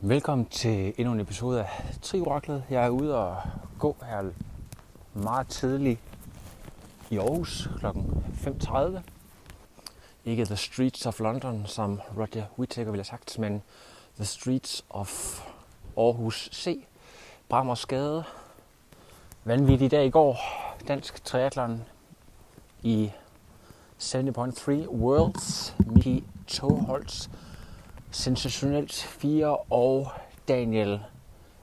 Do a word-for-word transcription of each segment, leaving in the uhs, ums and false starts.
Velkommen til endnu en episode af Tri Orakel. Jeg er ude og gå her meget tidligt i Aarhus klokken fem tredive. Ikke The Streets of London, som Roger Whittaker ville have sagt, men The Streets of Aarhus C. Bramersgade. Vanvittig dag i går. Dansk triathlon i halvfjerds komma tre Worlds. Miki Toholtz, sensationelt fire, og Daniel,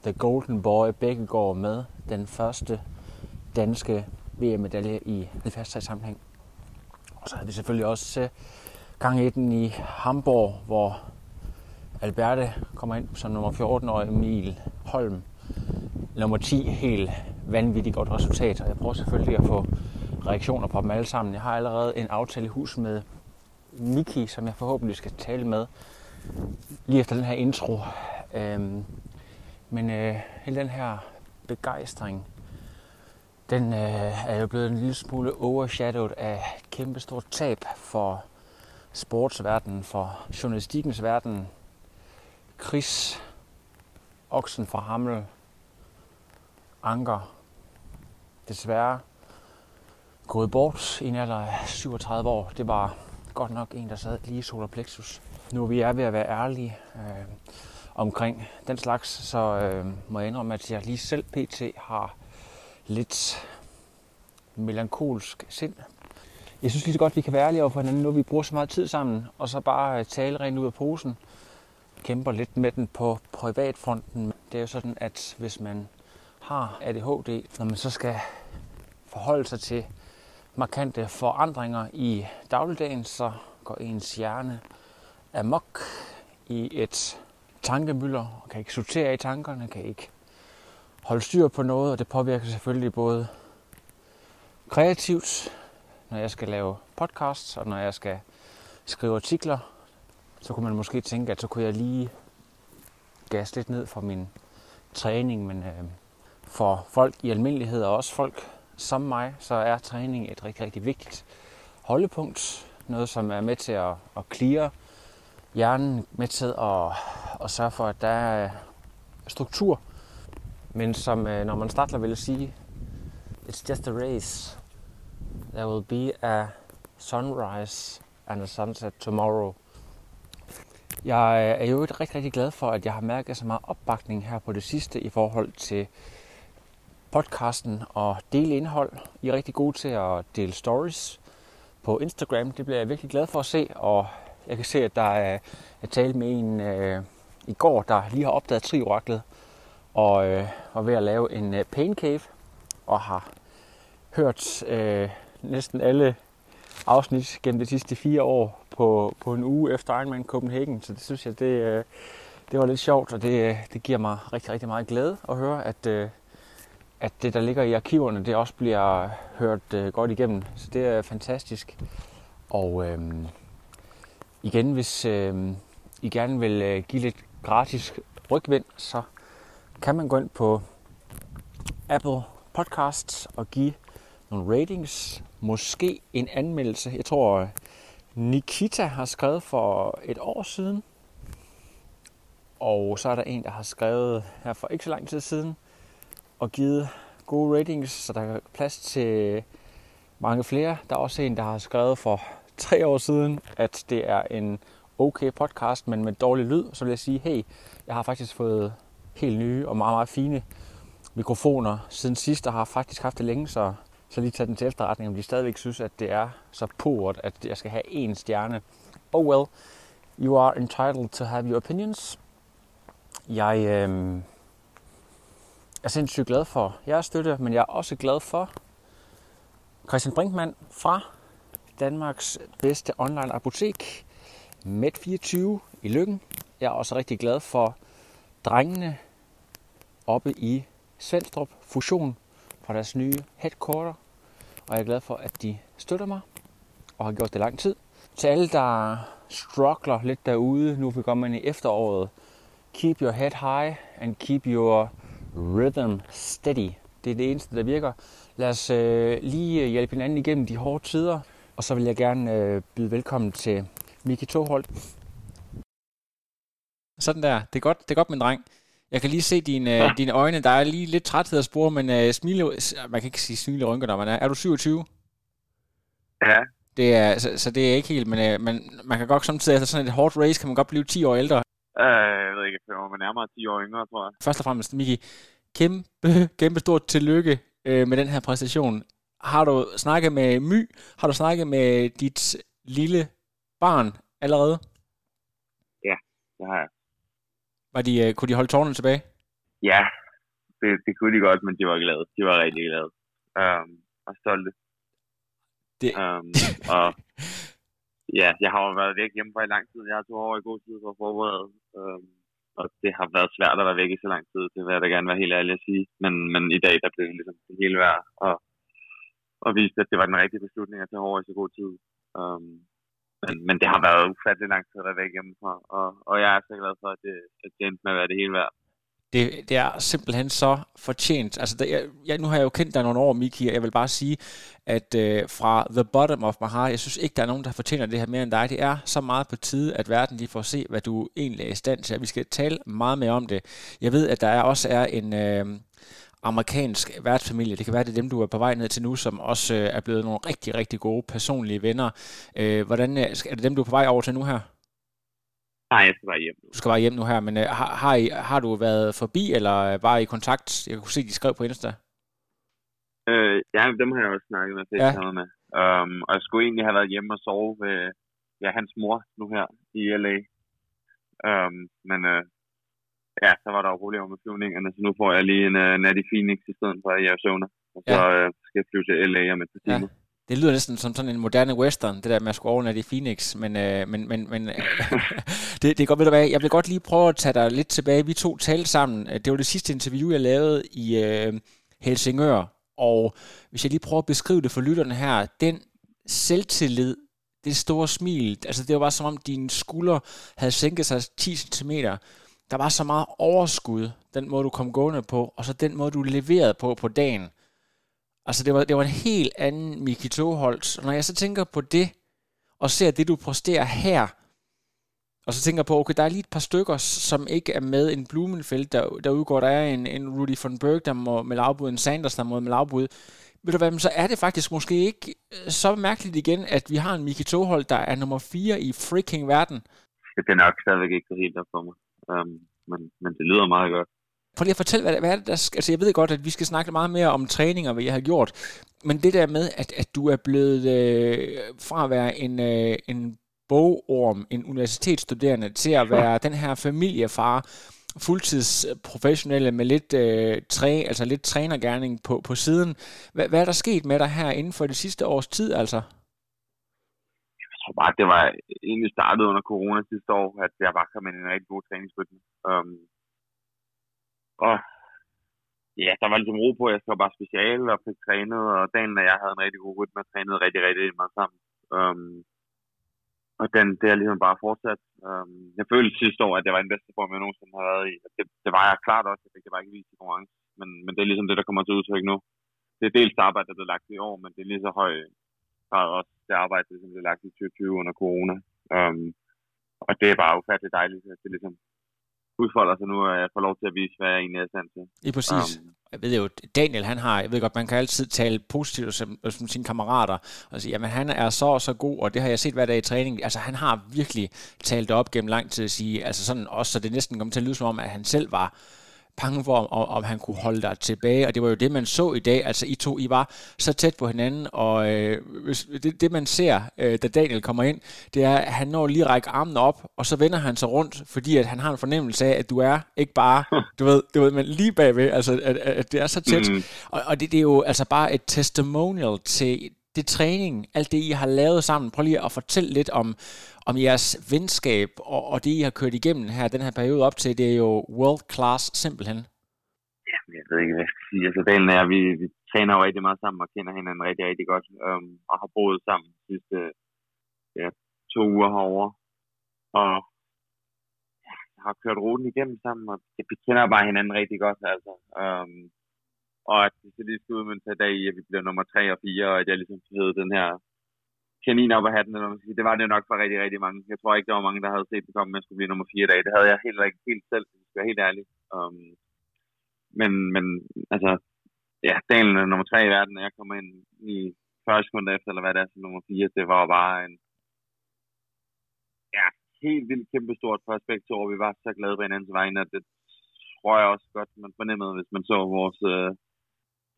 the golden boy, begge går med den første danske V M-medalje i halvfjerds komma tre sammenhæng. Og så havde vi selvfølgelig også gang i den i Hamborg, hvor Alberte kommer ind som nummer fjorten, og Emil Holm nummer ti. Helt vanvittigt godt resultat, og jeg prøver selvfølgelig at få reaktioner på dem alle sammen. Jeg har allerede en aftale i hus med Miki, som jeg forhåbentlig skal tale med lige efter den her intro. Øhm, men øh, hele den her begejstring, den øh, er jo blevet en lille smule overshadowed af et kæmpestort tab for sportsverdenen, for journalistikkens verden. Chris, oksen fra Hamel, anker, desværre gået bort i en alder af syvogtredive år. Det var godt nok en, der sad lige i solar plexus. Nu vi er ved at være ærlige øh, omkring den slags, så øh, må jeg indrømme, at jeg lige selv pt. Har lidt melankolsk sind. Jeg synes lige så godt, vi kan være ærlige over for hinanden, nu vi bruger så meget tid sammen, og så bare tale rent ud af posen. Kæmper lidt med den på privatfronten. Det er jo sådan, at hvis man har A D H D, når man så skal forholde sig til markante forandringer i dagligdagen, så går ens hjerne amok i et tankemylder, og kan ikke sortere i tankerne, kan ikke holde styr på noget, og det påvirker selvfølgelig både kreativt, når jeg skal lave podcasts, og når jeg skal skrive artikler. Så kunne man måske tænke, at så kunne jeg lige gasse lidt ned for min træning, men øh, for folk i almindelighed, og også folk som mig, så er træning et rigtig, rigtig vigtigt holdepunkt. Noget, som er med til at, at cleare hjernen, med til at, at sørge for, at der er struktur. Men som når man starter, vil jeg sige, it's just a race. There will be a sunrise and a sunset tomorrow. Jeg er jo rigtig, rigtig glad for, at jeg har mærket så meget opbakning her på det sidste i forhold til podcasten og dele indhold. I er rigtig gode til at dele stories på Instagram. Det bliver jeg virkelig glad for at se, og jeg kan se, at der er, jeg talte med en øh, i går, der lige har opdaget Tri Oraklet og øh, var ved at lave en øh, pain cave og har hørt øh, næsten alle afsnit gennem de sidste fire år på, på en uge efter Ironman Copenhagen, så det synes jeg, det, øh, det var lidt sjovt, og det, det giver mig rigtig, rigtig meget glæde at høre, at øh, at det, der ligger i arkiverne, det også bliver hørt øh, godt igennem. Så det er fantastisk. Og øh, igen, hvis øh, I gerne vil øh, give lidt gratis rygvind, så kan man gå ind på Apple Podcasts og give nogle ratings. Måske en anmeldelse. Jeg tror, Nikita har skrevet for et år siden. Og så er der en, der har skrevet her for ikke så lang tid siden og givet gode ratings, så der er plads til mange flere. Der er også en, der har skrevet for tre år siden, at det er en okay podcast, men med dårlig lyd. Så vil jeg sige, hey, jeg har faktisk fået helt nye og meget, meget fine mikrofoner siden sidst, og har faktisk haft det længe, så, så lige tage den til efterretning, om de stadigvæk synes, at det er så port, at jeg skal have én stjerne. Oh well, you are entitled to have your opinions. Jeg... Øh... Jeg er sindssygt glad for jeres støtte, men jeg er også glad for Christian Brinkmann fra Danmarks bedste online apotek, Med fireogtyve i Løkken. Jeg er også rigtig glad for drengene oppe i Svenstrup Fusion fra deres nye headquarter. Og jeg er glad for, at de støtter mig og har gjort det lang tid. Til alle, der struggler lidt derude, nu går man i efteråret. Keep your head high and keep your rhythm steady. Det er det eneste, der virker. Lad os øh, lige hjælpe hinanden igennem de hårde tider. Og så vil jeg gerne øh, byde velkommen til Miki Toholtz. Sådan der. Det er godt, det er godt, min dreng. Jeg kan lige se dine, ja. dine øjne. Der er lige lidt træthed at spore, men øh, smile, man kan ikke sige smile rynker, når man er. Er du syvogtyve? Ja. Det er, så, så det er ikke helt, men øh, man, man kan godt samtidig, efter sådan et hårdt race, kan man godt blive ti år ældre. Øh, jeg ved ikke, om man er nærmere ti år yngre, tror jeg. Først og fremmest, Miki, kæmpe, kæmpe stort tillykke øh, med den her præstation. Har du snakket med My? Har du snakket med dit lille barn allerede? Ja, det har jeg. Var de, kunne de holde tårnene tilbage? Ja, det, det kunne de godt, men de var glade. De var rigtig glade. Um, og stolte. Det. Um, og ja, jeg har jo været væk hjemme for i lang tid. Jeg har to år i god tid for at forberede. Um, og det har været svært at være væk i så lang tid. Det vil jeg da gerne være helt ærlig at sige. Men, men i dag, der blev det ligesom det hele værd. Og, og viste, at det var den rigtige beslutning at tage over i så god tid. Um, Men, men det har været ufattelig lang tid at være væk hjemmefra, og, og jeg er så glad for, at det, at det endte med at være det hele værd. Det, det er simpelthen så fortjent. Altså, det, jeg, jeg, nu har jeg jo kendt dig nogle år, Miki, og jeg vil bare sige, at øh, fra the bottom of my heart, jeg synes ikke, der er nogen, der fortjener det her mere end dig. Det er så meget på tide, at verden lige får at se, hvad du egentlig er i stand til. Vi skal tale meget mere om det. Jeg ved, at der er, også er en... Øh, amerikansk værtsfamilie. Det kan være, det er dem, du er på vej ned til nu, som også øh, er blevet nogle rigtig, rigtig gode personlige venner. Øh, hvordan, er det dem, du er på vej over til nu her? Nej, jeg skal bare hjem. Du skal bare hjem nu her, men øh, har, har, I, har du været forbi, eller var I i kontakt? Jeg kunne se, de skrev på Insta. Øh, ja, dem har jeg også snakket med. Ja. med. Um, og jeg skulle egentlig have været hjemme og sove ved ja, hans mor nu her i L A. Um, men øh, Ja, så var der jo roligere med flyvningerne, så nu får jeg lige en uh, nat i Phoenix i stedet for, at jeg søvner. Og så ja. øh, skal jeg flyve til L A om et par timer. Ja. Det lyder næsten som sådan en moderne western, det der med at skulle overnatte i Phoenix, men, øh, men, men, men det, det er godt, ved du hvad, jeg vil godt lige prøve at tage dig lidt tilbage. Vi to talte sammen, det var det sidste interview, jeg lavede i øh, Helsingør, og hvis jeg lige prøver at beskrive det for lytterne her, den selvtillid, det store smil, altså det var bare som om dine skuldre havde sænket sig ti centimeter. Der var så meget overskud, den måde, du kom gående på, og så den måde, du leverede på på dagen. Altså, det var, det var en helt anden Miki Toholtz. Når jeg så tænker på det, og ser det, du præsterer her, og så tænker på, okay, der er lige et par stykker, som ikke er med. En Blummenfelt, der, der udgår, der er en, en Rudy von Berg, der må med lavbud, en Sanders, der må med lavbud. Ved du hvad, så er det faktisk måske ikke så mærkeligt igen, at vi har en Miki Toholtz, der er nummer fire i freaking verden. Det er nok stadigvæk ikke helt op for mig. Um, men, men det lyder meget godt. Prøv lige at fortælle, hvad, hvad er det, der skal... Altså, jeg ved godt, at vi skal snakke meget mere om træning og hvad jeg har gjort, men det der med, at, at du er blevet øh, fra at være en, øh, en bogorm, en universitetsstuderende, til at være den her familiefar, fuldtidsprofessionelle med lidt, øh, træ, altså lidt trænergerning på, på siden. Hvad, hvad er der sket med dig her inden for det sidste års tid, altså? Jeg tror bare, det var egentlig startet under corona sidste år, at jeg bare kom ind i en rigtig god træningsrytme. Um, og ja, der var ligesom ro på, jeg skrev bare special og fik trænet, og dagen, da jeg havde en rigtig god rytme, og trænede rigtig, rigtig meget sammen. Um, og den, det har ligesom bare fortsat. Um, jeg følte sidste år, at det var den bedste form, jeg nogensinde havde været i. Det, det var jeg klart også, jeg fik det bare ikke vist i konkurrence. Men, men det er ligesom det, der kommer til udtryk nu. Det er dels arbejde, der blev lagt i år, men det er lige så høj grad også. Det arbejde, som blev lagt i tyve tyve under corona. Um, og det er bare ufatteligt dejligt, at det ligesom udfolder sig nu, og jeg får lov til at vise, hvad jeg egentlig er stand til. I præcis. Um, jeg ved jo, Daniel, han har, jeg ved godt, man kan altid tale positivt som, som sine kammerater, og sige, jamen han er så og så god, og det har jeg set hver dag i træning. Altså han har virkelig talt op gennem lang tid at sige, altså sådan også, så det næsten kom til at lyde som om, at han selv var bange for, om, om han kunne holde dig tilbage, og det var jo det, man så i dag. Altså, I to, I var så tæt på hinanden, og øh, det, det, man ser, øh, da Daniel kommer ind, det er, at han når lige at række armen op, og så vender han sig rundt, fordi at han har en fornemmelse af, at du er ikke bare, du ved, du ved men lige bagved, altså, at, at det er så tæt. Mm. Og, og det, det er jo altså bare et testimonial til det træning, alt det, I har lavet sammen. Prøv lige at fortælle lidt om, om jeres venskab og, og det, I har kørt igennem her, den her periode op til. Det er jo world class simpelthen. jeg ved ikke, hvad jeg skal sige. Altså, Daniel og jeg, vi, vi træner jo rigtig meget sammen og kender hinanden rigtig, rigtig godt. Øhm, og har boet sammen de sidste ja, to uger herovre. Og ja, har kørt ruten igennem sammen, og vi kender bare hinanden rigtig godt. Altså. Øhm, og at det så lige skal udmønte sig i dag, at vi bliver nummer tre og fire, og at jeg ligesom hedder den her kanin op ad hatten, eller man skal sige. Det var det nok for rigtig, rigtig mange. Jeg tror ikke, der var mange, der havde set det komme, at jeg skulle blive nummer fire i dag. Det havde jeg heller ikke helt selv, hvis jeg skal være helt ærlig. Øhm, Men, men altså, ja, Daniel er nummer tre i verden, og jeg kommer ind i fyrre sekunder efter, eller hvad det er, som nummer fire. Det var bare en ja, helt vildt kæmpestort perspektiv, og vi var så glade på hinandens vegne, at det tror jeg også godt, man fornemmede, hvis man så vores, øh,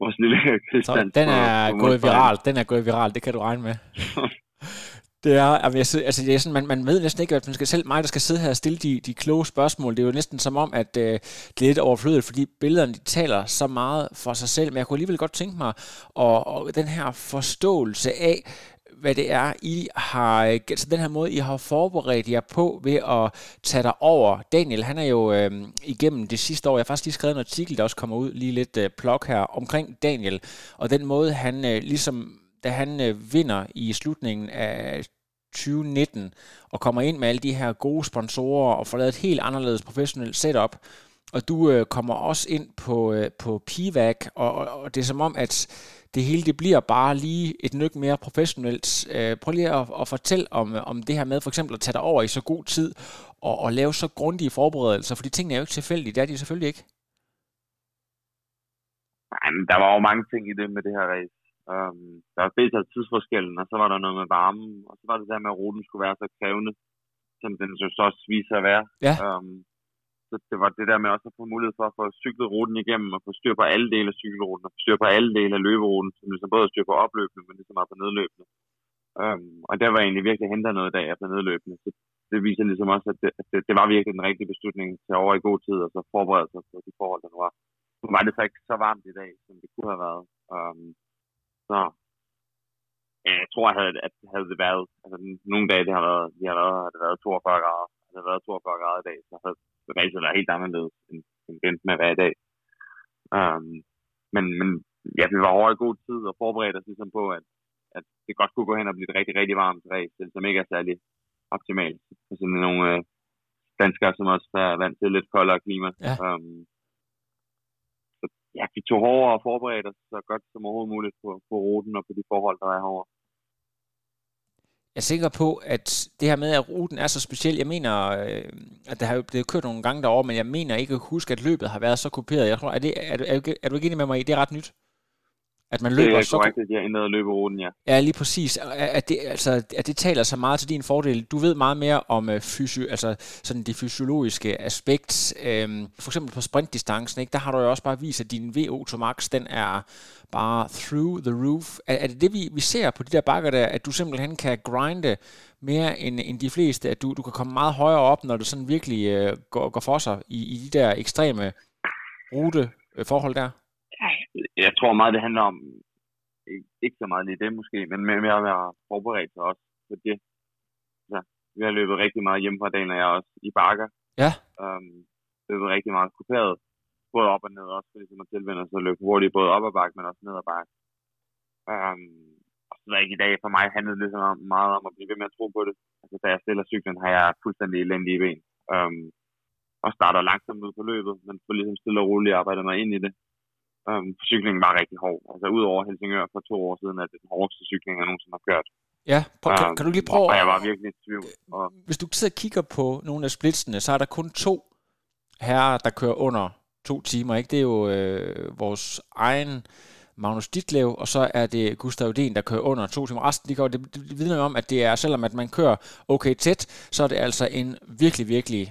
vores lille Christian. Den er på, på gået viralt, den er gået viralt, det kan du regne med. Det er, altså det er sådan, man, man ved næsten ikke, at man skal, selv mig, der skal sidde her og stille de, de kloge spørgsmål, det er jo næsten som om, at øh, det er lidt overflødigt, fordi billederne de taler så meget for sig selv, men jeg kunne alligevel godt tænke mig, og, og den her forståelse af, hvad det er, I har, altså den her måde, I har forberedt jer på ved at tage dig over. Daniel, han er jo øh, igennem det sidste år, jeg har faktisk lige skrevet en artikel, der også kommer ud, lige lidt øh, plug her, omkring Daniel, og den måde, han øh, ligesom, da han øh, vinder i slutningen af tyve nitten og kommer ind med alle de her gode sponsorer og får lavet et helt anderledes professionelt setup. Og du øh, kommer også ind på, øh, på Pivac, og, og, og det er som om, at det hele det bliver bare lige et nøk mere professionelt. Øh, prøv lige at, at fortælle om, om det her med for eksempel at tage dig over i så god tid og, og lave så grundige forberedelser, for de tingene er jo ikke tilfældige, det er de selvfølgelig ikke. Nej, men der var jo mange ting i det med det her race. Um, der var bedst af tidsforskellen, og så var der noget med varmen, og så var det der med, at ruten skulle være så krævende, som den så også viser at være. Ja. Um, så det var det der med også at få mulighed for at få cyklet ruten igennem, og få styr på alle dele af cykelruten, og få styr på alle dele af løberuten, som ligesom både styr på opløbende, men ligesom meget på nedløbende. Um, og der var egentlig virkelig hentet noget i dag på nedløbende, så det viser ligesom også, at det, at det, det var virkelig den rigtige beslutning til over i god tid, og så forberede sig på de forhold, der var. Nu var det så ikke så varmt i dag, som det kunne have været. Um, Så ja, jeg tror, at det havde det været, altså nogle dage, det har været, de har været, har det været toogfyrre grader, har det været toogfyrre grader i dag, så havde det rejset været helt anderledes, end, end det med at være i dag. Um, men, men ja, vi var over i god tid og forberedte os ligesom på, at, at det godt kunne gå hen og blive et rigtig, rigtig varmt race, som ikke er særlig optimalt. For sådan nogle øh, danskere, som også er vant til lidt koldere klima. Ja. Um, Ja, vi tog hårdere og forberedte os så godt som overhovedet muligt på, på ruten og på de forhold, der er herovre. Jeg er sikker på, at det her med, at ruten er så speciel, jeg mener, at det har jo blevet kørt nogle gange derovre, men jeg mener ikke at huske, at løbet har været så kopieret. Jeg tror, er, det, er, du, er, du, er du ikke enig med mig i, det er ret nyt? At man løber det er så korrekt, at jeg ændrede at løbe ruten, ja. Ja, lige præcis. At det, altså, at det taler så meget til din fordel. Du ved meget mere om øh, fysi- altså, sådan det fysiologiske aspekt. Øhm, for eksempel på sprintdistancen, ikke? Der har du jo også bare vist, at din V O to max, den er bare through the roof. Er, er det det, vi, vi ser på de der bakker der, at du simpelthen kan grinde mere end, end de fleste, at du, du kan komme meget højere op, når det sådan virkelig øh, går, går for sig i, i de der ekstreme ruteforhold øh, der? Jeg tror meget, det handler om, ikke så meget lige det måske, men mere at være forberedt sig også på det. Så, vi har løbet rigtig meget hjemme fra dagen, og jeg også i bakker. Ja. Øhm, løbet rigtig meget kuperet, både op og ned, også fordi man tilvender sig at løbe hurtigt, både op og bakke, men også ned og bakke. Øhm, og så der ikke i dag, for mig handlede det så meget om at blive ved med at tro på det. Altså, da jeg stiller cyklen, har jeg fuldstændig elendige ben. Øhm, og starter langsomt ud på løbet, men får ligesom stille og roligt arbejder mig ind i det. Um, cyklingen var rigtig hård. Altså udover Helsingør for to år siden, at det er den hårdeste cykling, jeg nogensinde har kørt. Ja, prøv, um, kan, kan du lige prøve... Og jeg var virkelig i tvivl. Og... Hvis du sidder og kigger på nogle af splitsene, så er der kun to herrer, der kører under to timer. Ikke? Det er jo øh, vores egen Magnus Ditlev, og så er det Gustav Iden, der kører under to timer. Resten, de kører, det, det vidner jo om, at det er, selvom at man kører okay tæt, så er det altså en virkelig, virkelig...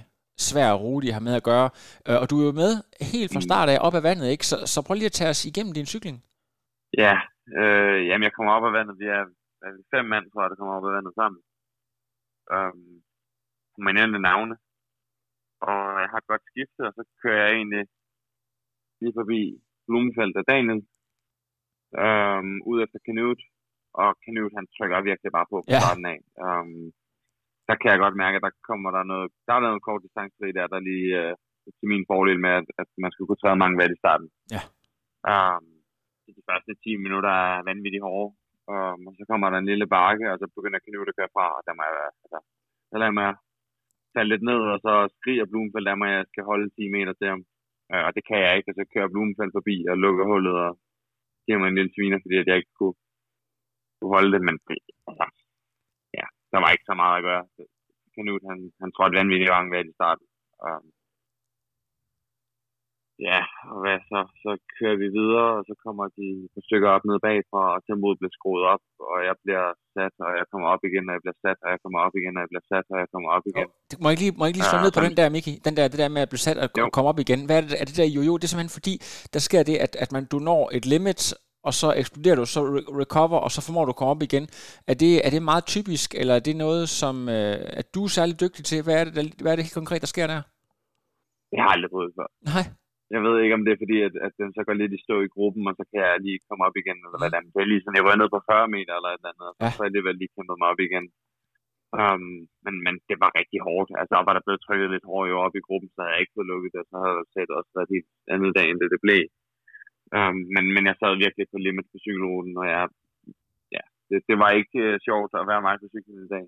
svær og rolig har med at gøre. Og du er jo med helt fra start af op af vandet, ikke? Så, så prøv lige at tage os igennem din cykling. Ja, øh, jamen jeg kommer op af vandet. Vi er, er vi fem mand, tror jeg, der kommer op af vandet sammen. Øhm, prominente navne. Og jeg har godt skiftet, og så kører jeg egentlig lige forbi Blummenfelt og Daniel. Øhm, ud efter Canute. Og Canute, han trykker virkelig bare på på ja. Starten af. Øhm, Der kan jeg godt mærke, at der kommer der noget, der er noget kort distanceri der, der lige, til min fordel med, at, at man skulle kunne træde mange valg i starten. Ja. Um, de første ti minutter er vanvittigt hårde, um, og så kommer der en lille bakke, og så begynder Canute at køre fra, og der må jeg, altså, der lader mig falde lidt ned, og så skriger Blummenfelt af mig, at jeg skal holde ti meter til ham. Uh, og det kan jeg ikke, og så kører Blummenfelt forbi og lukker hullet, og giver mig en lille sviner, fordi at jeg ikke kunne, kunne holde det, men altså, ja, der var ikke så meget at gøre. Canute, han, han trådte vanvittigt mange valg i starten. Um, Ja, og hvad så? Så kører vi videre, og så kommer de et stykke op ned bagfra, og tempoet bliver skruet op, og jeg bliver sat, og jeg kommer op igen, og jeg bliver sat, og jeg kommer op igen, og jeg bliver sat, og jeg kommer op igen. Oh, må jeg lige, må jeg lige slå ja, ned på den der, Miki? Den der, det der med at blive sat og jo. komme op igen. Hvad er det, er det der jojo? Det er simpelthen fordi, der sker det, at, at man, du når et limit, og så eksploderer du, så re- recover, og så formår du at komme op igen. Er det, er det meget typisk, eller er det noget, som øh, at du er særlig dygtig til? Hvad er det, der, hvad er det helt konkret, der sker der? Jeg har aldrig prøvet før. Nej. Jeg ved ikke, om det er fordi, at, at den så går lidt i stå i gruppen, og så kan jeg lige komme op igen, eller hvad der er. Det er lige sådan, jeg røg ned på fyrre meter eller et eller andet, og så har jeg alligevel lige kæmpet mig op igen. Um, men, men det var rigtig hårdt. Altså, der var der blevet trykket lidt hårdt op i gruppen, så havde jeg ikke fået lukket det, og så havde det også været helt andet dag, end det, det blev. Um, men, men jeg sad virkelig på limit på cykelruten, og jeg, ja, det, det var ikke uh, sjovt at være meget på cyklen i dag.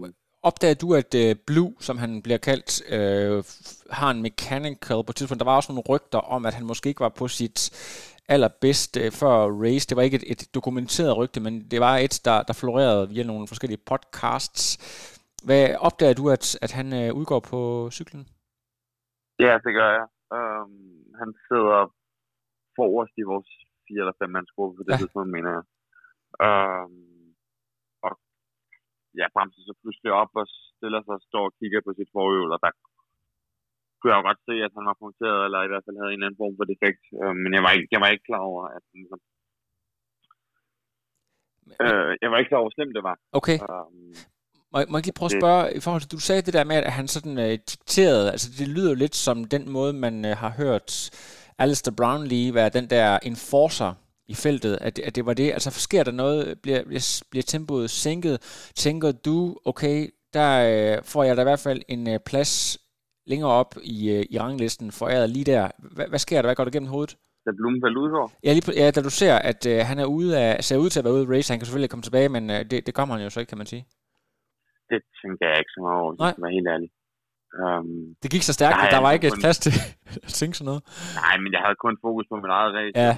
Um, Opdager du, at øh, Blue, som han bliver kaldt, øh, har en mechanical på tidspunkt? Der var også nogle rygter om, at han måske ikke var på sit allerbedste øh, før race. Det var ikke et, et dokumenteret rygte, men det var et, der, der florerede via nogle forskellige podcasts. Hvad opdager du, at, at han øh, udgår på cyklen? Ja, det gør jeg. Øhm, han sidder forrest i vores fire- eller femmandsgruppe på det ja. tidspunkt, mener jeg. Øhm Ja, bremser så pludselig op og stiller sig og står og kigger på sit forhjul, og der kunne jeg jo godt se, at han var punkteret, eller i hvert fald havde en anden form for defekt, øh, men jeg var, ikke, jeg var ikke klar over, at den, øh, jeg var ikke klar over, hvor slemt det var. Okay. Um, må, jeg, må jeg lige prøve at spørge, det, i forhold til, du sagde det der med, at han sådan øh, dikterede, altså det lyder jo lidt som den måde, man øh, har hørt Alistair Brownlee være den der enforcer i feltet, at, at det var det, altså sker der noget, bliver, bliver tempoet sænket, tænker du, okay, der øh, får jeg da i hvert fald en øh, plads længere op i, øh, i ranglisten, for jeg er lige der. Hva, hvad sker der, hvad går der gennem hovedet? Da Blummenfelt udgår? Ja, lige, ja, da du ser, at øh, han er ude af, ser ud til at være ude af race, han kan selvfølgelig komme tilbage, men øh, det, det kommer han jo så ikke, kan man sige. Det tænker jeg ikke så meget over, det var helt ærligt. Um, det gik så stærkt, at der var ikke kun plads til at tænke sådan noget. Nej, men jeg havde kun fokus på min eget race. Ja,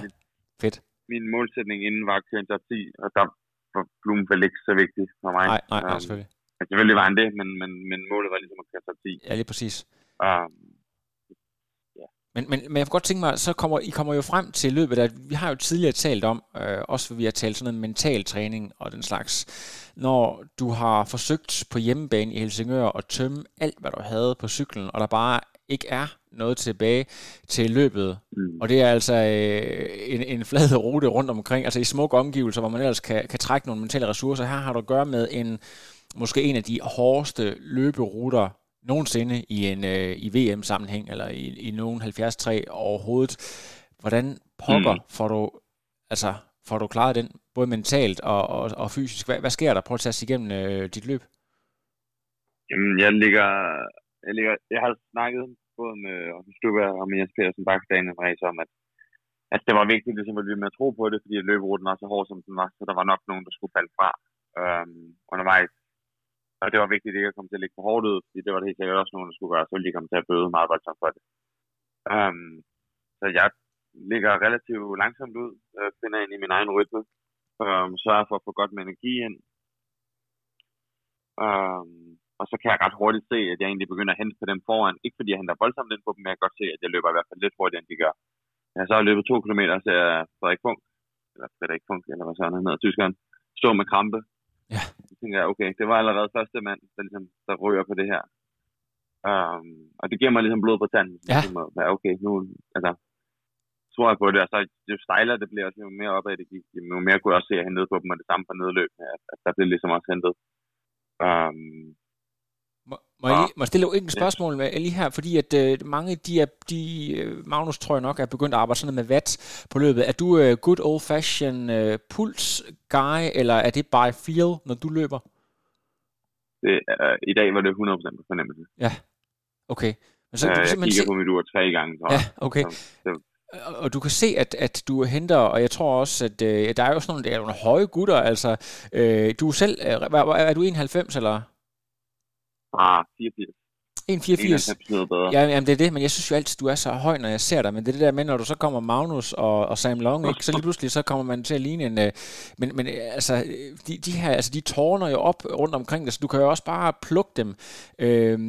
fedt. Min målsætning inden var at køre en top ti, og der var Blummenfelt ikke så vigtigt for mig. Nej, nej, nej selvfølgelig. Um, selvfølgelig var han det, men, men, men målet var ligesom at køre top ti. Ja, lige præcis. Um, yeah. men, men, men jeg kunne godt tænke mig, så kommer I kommer jo frem til løbet, at vi har jo tidligere talt om, øh, også fordi vi har talt sådan noget mental træning og den slags, når du har forsøgt på hjemmebane i Helsingør at tømme alt, hvad du havde på cyklen, og der bare ikke er noget tilbage til løbet. Mm. Og det er altså øh, en, en flad rute rundt omkring, altså i smukke omgivelser, hvor man ellers kan, kan trække nogle mentale ressourcer. Her har du at gøre med en, måske en af de hårdeste løberuter nogensinde i en øh, i V M-sammenhæng, eller i, i nogen halvfjerds tre overhovedet. Hvordan pokker mm. får du, altså, får du klaret den, både mentalt og, og, og fysisk? Hvad, hvad sker der? Prøv at tage sig igennem øh, dit løb. Jamen, jeg ligger... Jeg, ligger, jeg har snakket både med Stubber og med Jens Pedersen Baksdagen og Marie om, at, at det var vigtigt ligesom at blive med at tro på det, fordi løberuten var så hård, som den var, så der var nok nogen, der skulle falde fra øhm, undervejs. Og det var vigtigt ikke at komme til at ligge for hårdt ud, fordi det var det helt sikkert også nogen, der skulle gøre, så ville de komme til at bøde meget voldsomt for det. Øhm, så jeg ligger relativt langsomt ud, øh, finder ind i min egen rytme, øh, sørger for at få godt med energi ind. Øh, Og så kan jeg ret hurtigt se, at jeg egentlig begynder at hente på dem foran. Ikke fordi jeg henter voldsomt ind på dem, men jeg kan godt se, at jeg løber i hvert fald lidt hurtigt, end de gør. Jeg så har løbet to kilometer, så jeg Frederik Funk, eller Frederik Funk, eller hvad sådan han hedder, tyskeren, stå med krampe. Ja. Så tænker jeg, okay, det var allerede første mand, der, ligesom, der rører på det her. Um, og det giver mig ligesom blod på tanden. Ja. Ja, okay, nu, altså, tror jeg på det, og så jo stejlere det bliver, også jo mere opad det gik, jo mere kunne jeg også se, at jeg hentede på dem, og det samme for nedløbene, at, at der blev ligesom også hentet. Um, Må jeg lige, må stille et enkelt spørgsmål med, lige her, fordi at øh, mange de er, de, Magnus tror jeg nok, er begyndt at arbejde sådan med watt på løbet. Er du øh, good old fashion øh, puls guy, eller er det by feel, når du løber? Det, øh, I dag var det hundrede procent på fornemmelse. Ja, okay. Altså, ja, du kan jeg kigger se... på mit ur tre gange. Ja, okay. Så, og, og du kan se, at, at du henter, og jeg tror også, at øh, der er jo sådan nogle, der er nogle høje gutter, altså, øh, du selv, øh, er, er du enoghalvfems, eller? Ah, fireogfirs. en komma fireogfirs. Ja, jamen, det er det, men jeg synes jo altid, du er så høj, når jeg ser dig, men det er det der med, når du så kommer Magnus og, og Sam Long, ikke? Så lige pludselig så kommer man til at ligne en... Øh, men, men altså, de, de her, altså, de tårner jo op rundt omkring dig, så du kan jo også bare plukke dem. Øh,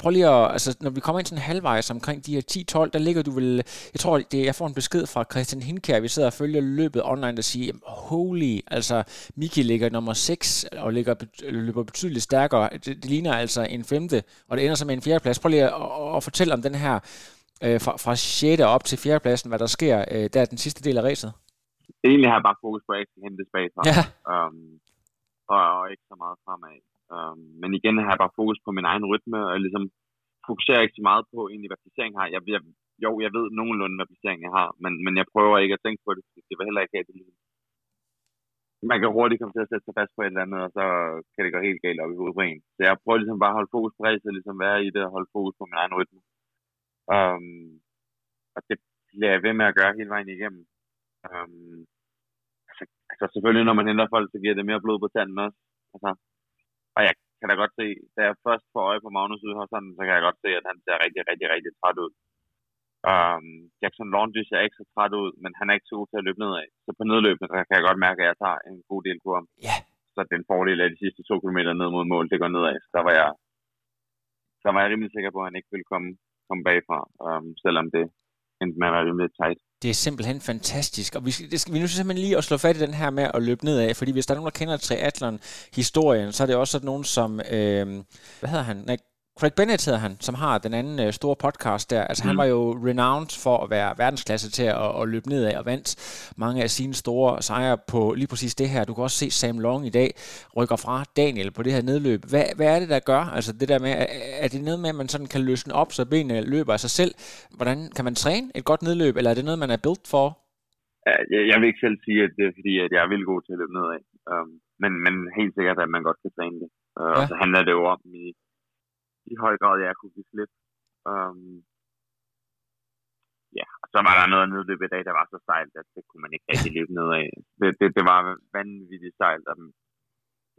prøv lige at... Altså, når vi kommer ind sådan halvvejs omkring de her ti tolv, der ligger du vel... Jeg tror, det, jeg får en besked fra Christian Hinkær, vi sidder og følger løbet online, der siger, jamen, holy, altså, Miki ligger nummer seks, og ligger, løber betydeligt stærkere. Det, det ligner altså en femte, og det ender som en fjerdeplads. Prøv lige at, at, at fortælle om den her øh, fra, fra sjette op til fjerdepladsen, hvad der sker øh, der den sidste del af ræset. Egentlig har jeg bare fokus på, at jeg skal hente bagfra, ja. øhm, og, og ikke så meget fremad. Øhm, men igen har jeg bare fokus på min egen rytme, og ligesom fokuserer ikke så meget på, egentlig, hvad placeringen har. Jeg, jeg, jo, jeg ved nogenlunde, hvad placeringen jeg har, men, men jeg prøver ikke at tænke på det, det var heller ikke at det ligesom. Man kan hurtigt komme til at sætte sig fast på et eller andet, og så kan det gå helt galt op i hovedet på en. Så jeg prøver ligesom bare at holde fokus på rejset, ligesom være i det og holde fokus på min egen rytme. Um, og det bliver jeg ved med at gøre hele vejen igennem. Um, altså, altså selvfølgelig, når man henter folk, så giver det mere blod på tanden også. Altså, og jeg kan da godt se, da jeg først får øje på Magnus ude her, sådan, så kan jeg godt se, at han ser rigtig, rigtig, rigtig træt ud. Um, Jackson Laundry ser ikke så træt ud, men han er ikke så god til at løbe nedad. Så på nedløbene kan jeg godt mærke, at jeg tager en god del på ham. Yeah. Så den fordel af de sidste to kilometer ned mod mål, det går nedad. Så der var jeg, så var jeg rimelig sikker på, at han ikke ville komme, komme bagfra, um, selvom det endte med at være rimelig tight. Det er simpelthen fantastisk, og vi skal, det skal vi nu simpelthen lige at slå fat i den her med at løbe nedad, fordi hvis der er nogen, der kender triathlon-historien, så er det også sådan nogen som, øh, hvad hedder han, Nick? Craig Bennett hedder han, som har den anden øh, store podcast der. Altså, mm. han var jo renowned for at være verdensklasse til at, at løbe nedad og vandt mange af sine store sejre på lige præcis det her. Du kan også se Sam Long i dag rykker fra Daniel på det her nedløb. Hvad, hvad er det, der gør? Altså, det der med, er det noget med, at man sådan kan løsne op, så benene løber af sig selv? Hvordan kan man træne et godt nedløb, eller er det noget, man er built for? Jeg, jeg vil ikke selv sige, at det er fordi, at jeg er vildt god til at løbe nedad. Um, men, men helt sikkert, at man godt kan træne det. Uh, ja. Og så handler det jo om i i høj grad, jeg kunne blive slidt. Um, ja, og så var der noget nedløb i dag, der var så sejlt, at det kunne man ikke rigtig løbe ned af. Det, det, det var vanvittigt sejlt.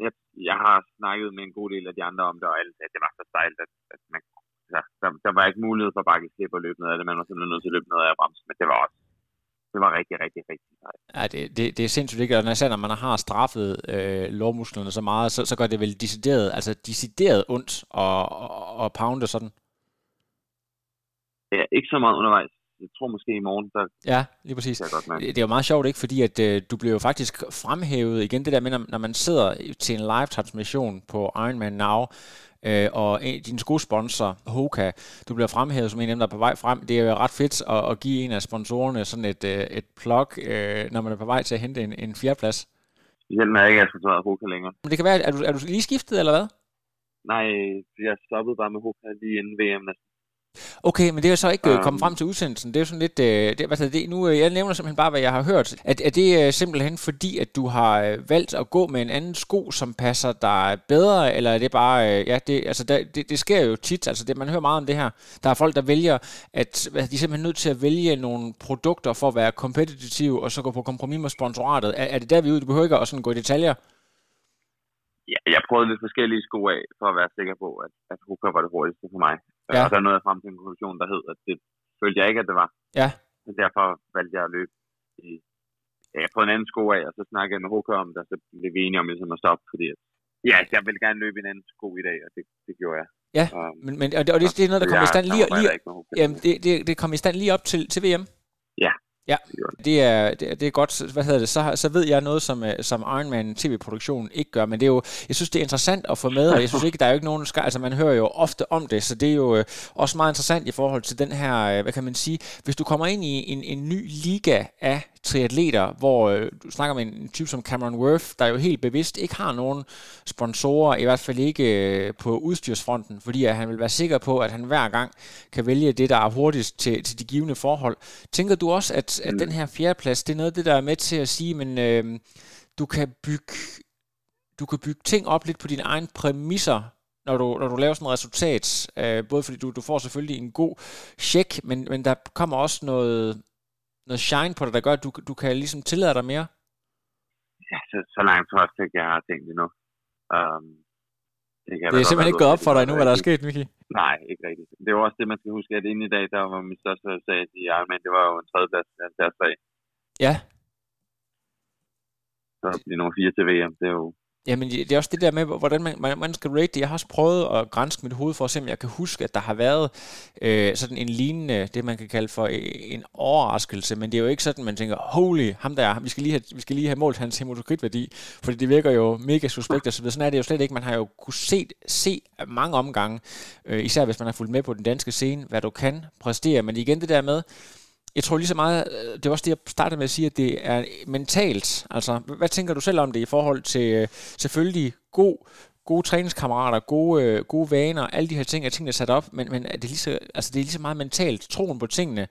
Jeg, jeg har snakket med en god del af de andre om det, og alle sagde, det var så sejlt, at, at man, der, der, der var ikke mulighed for bare at slippe og løbe ned af det. Man var simpelthen nødt til at løbe ned af bremsen, men det var også det var rigtig, rigtig, rigtig sejt. Ja, det, det, det er sindssygt ikke, og når, når man har straffet øh, lårmusklerne så meget, så, så gør det vel decideret, altså decideret ondt og, og, og pounde sådan? Ja, ikke så meget undervejs. Jeg tror måske i morgen, der... Ja, lige præcis. Det, det er jo meget sjovt, ikke? Fordi at, øh, du blev jo faktisk fremhævet igen. Det der med, når man sidder til en live-transmission på Ironman Now, Øh, og en, din skosponsor, Hoka, du bliver fremhævet som en af dem, der er på vej frem. Det er jo ret fedt at, at give en af sponsorerne sådan et, et plug, øh, når man er på vej til at hente en, en fjerdeplads. Hjælp mig ikke, at jeg af Hoka længere. Men det kan være, er du, er du lige skiftet, eller hvad? Nej, jeg stoppede bare med Hoka lige inden V M. Okay, men det er så ikke um, kommet frem til udsendelsen. Det er jo sådan lidt... Det, hvad det, nu, jeg nævner simpelthen bare, hvad jeg har hørt. Er, er det simpelthen fordi, at du har valgt at gå med en anden sko, som passer dig bedre, eller er det bare... Ja, det, altså, der, det, det sker jo tit. Altså, det, man hører meget om det her. Der er folk, der vælger, at de er simpelthen nødt til at vælge nogle produkter for at være kompetitive, og så gå på kompromis med sponsoratet. Er, er det der, vi er ude? Du behøver ikke at sådan gå i detaljer? Ja, jeg prøvede lidt forskellige sko af, for at være sikker på, at, at Hoka var det hurtigste for mig. Ja. Og så nåede jeg frem til en konklusion, der hed, at det følte jeg ikke, at det var. Ja. Så derfor valgte jeg at løbe i, ja, på en anden sko af, og så snakkede jeg med Hoka om det, og så blev vi enige om ligesom at stoppe, fordi ja, jeg ville gerne løbe i en anden sko i dag, og det, det gjorde jeg. Ja, um, men, men, og, det, og det, det er noget, der kommer i stand lige, lige, jamen, det, det, det kom i stand lige op til, til V M? Ja. Ja, det er, det er godt, hvad hedder det, så, så ved jeg noget, som, som Ironman T V-produktionen ikke gør, men det er jo, jeg synes, det er interessant at få med, og jeg synes ikke, der er jo ikke nogen, altså man hører jo ofte om det, så det er jo også meget interessant i forhold til den her, hvad kan man sige, hvis du kommer ind i en, en ny liga af triatleter, hvor øh, du snakker med en type som Cameron Worth, der jo helt bevidst ikke har nogen sponsorer, i hvert fald ikke øh, på udstyrsfronten, fordi at han vil være sikker på, at han hver gang kan vælge det, der er hurtigst til, til de givende forhold. Tænker du også, at, at den her fjerdeplads, det er noget det, der er med til at sige, men øh, du kan bygge, du kan bygge ting op lidt på dine egne præmisser, når du, når du laver sådan et resultat, øh, både fordi du, du får selvfølgelig en god check, men, men der kommer også noget, noget shine på det, der gør, at du, du kan ligesom tillade dig mere? Ja, så, så langt tror jeg ikke, jeg har tænkt endnu. Um, det kan det er simpelthen ikke gået op for dig endnu, hvad der er sket, Miki? Nej, ikke rigtigt. Det var også det, man skal huske, at inden i dag, der var min største sag i Ironman, det var jo en tredjeplads deres sag. Ja. Så det er nogle fire til V M, det er jo... Jamen, det er også det der med, hvordan man, man skal rate det. Jeg har også prøvet at granske mit hoved for at se, om jeg kan huske, at der har været øh, sådan en lignende, det man kan kalde for en overraskelse, men det er jo ikke sådan, man tænker, holy, ham der, vi skal lige have, vi skal lige have målt hans hematokritværdi, fordi det virker jo mega suspekt og så videre. Sådan er det jo slet ikke. Man har jo kunnet se, se mange omgange, øh, især hvis man har fulgt med på den danske scene, hvad du kan præstere, men igen det der med, jeg tror lige så meget, det var også det, jeg startede med at sige, at det er mentalt. Altså, hvad tænker du selv om det i forhold til selvfølgelig god, gode træningskammerater, gode, gode vaner, alle de her ting, at tingene er sat op, men, men er det, lige så, altså, det er lige så meget mentalt, troen på tingene.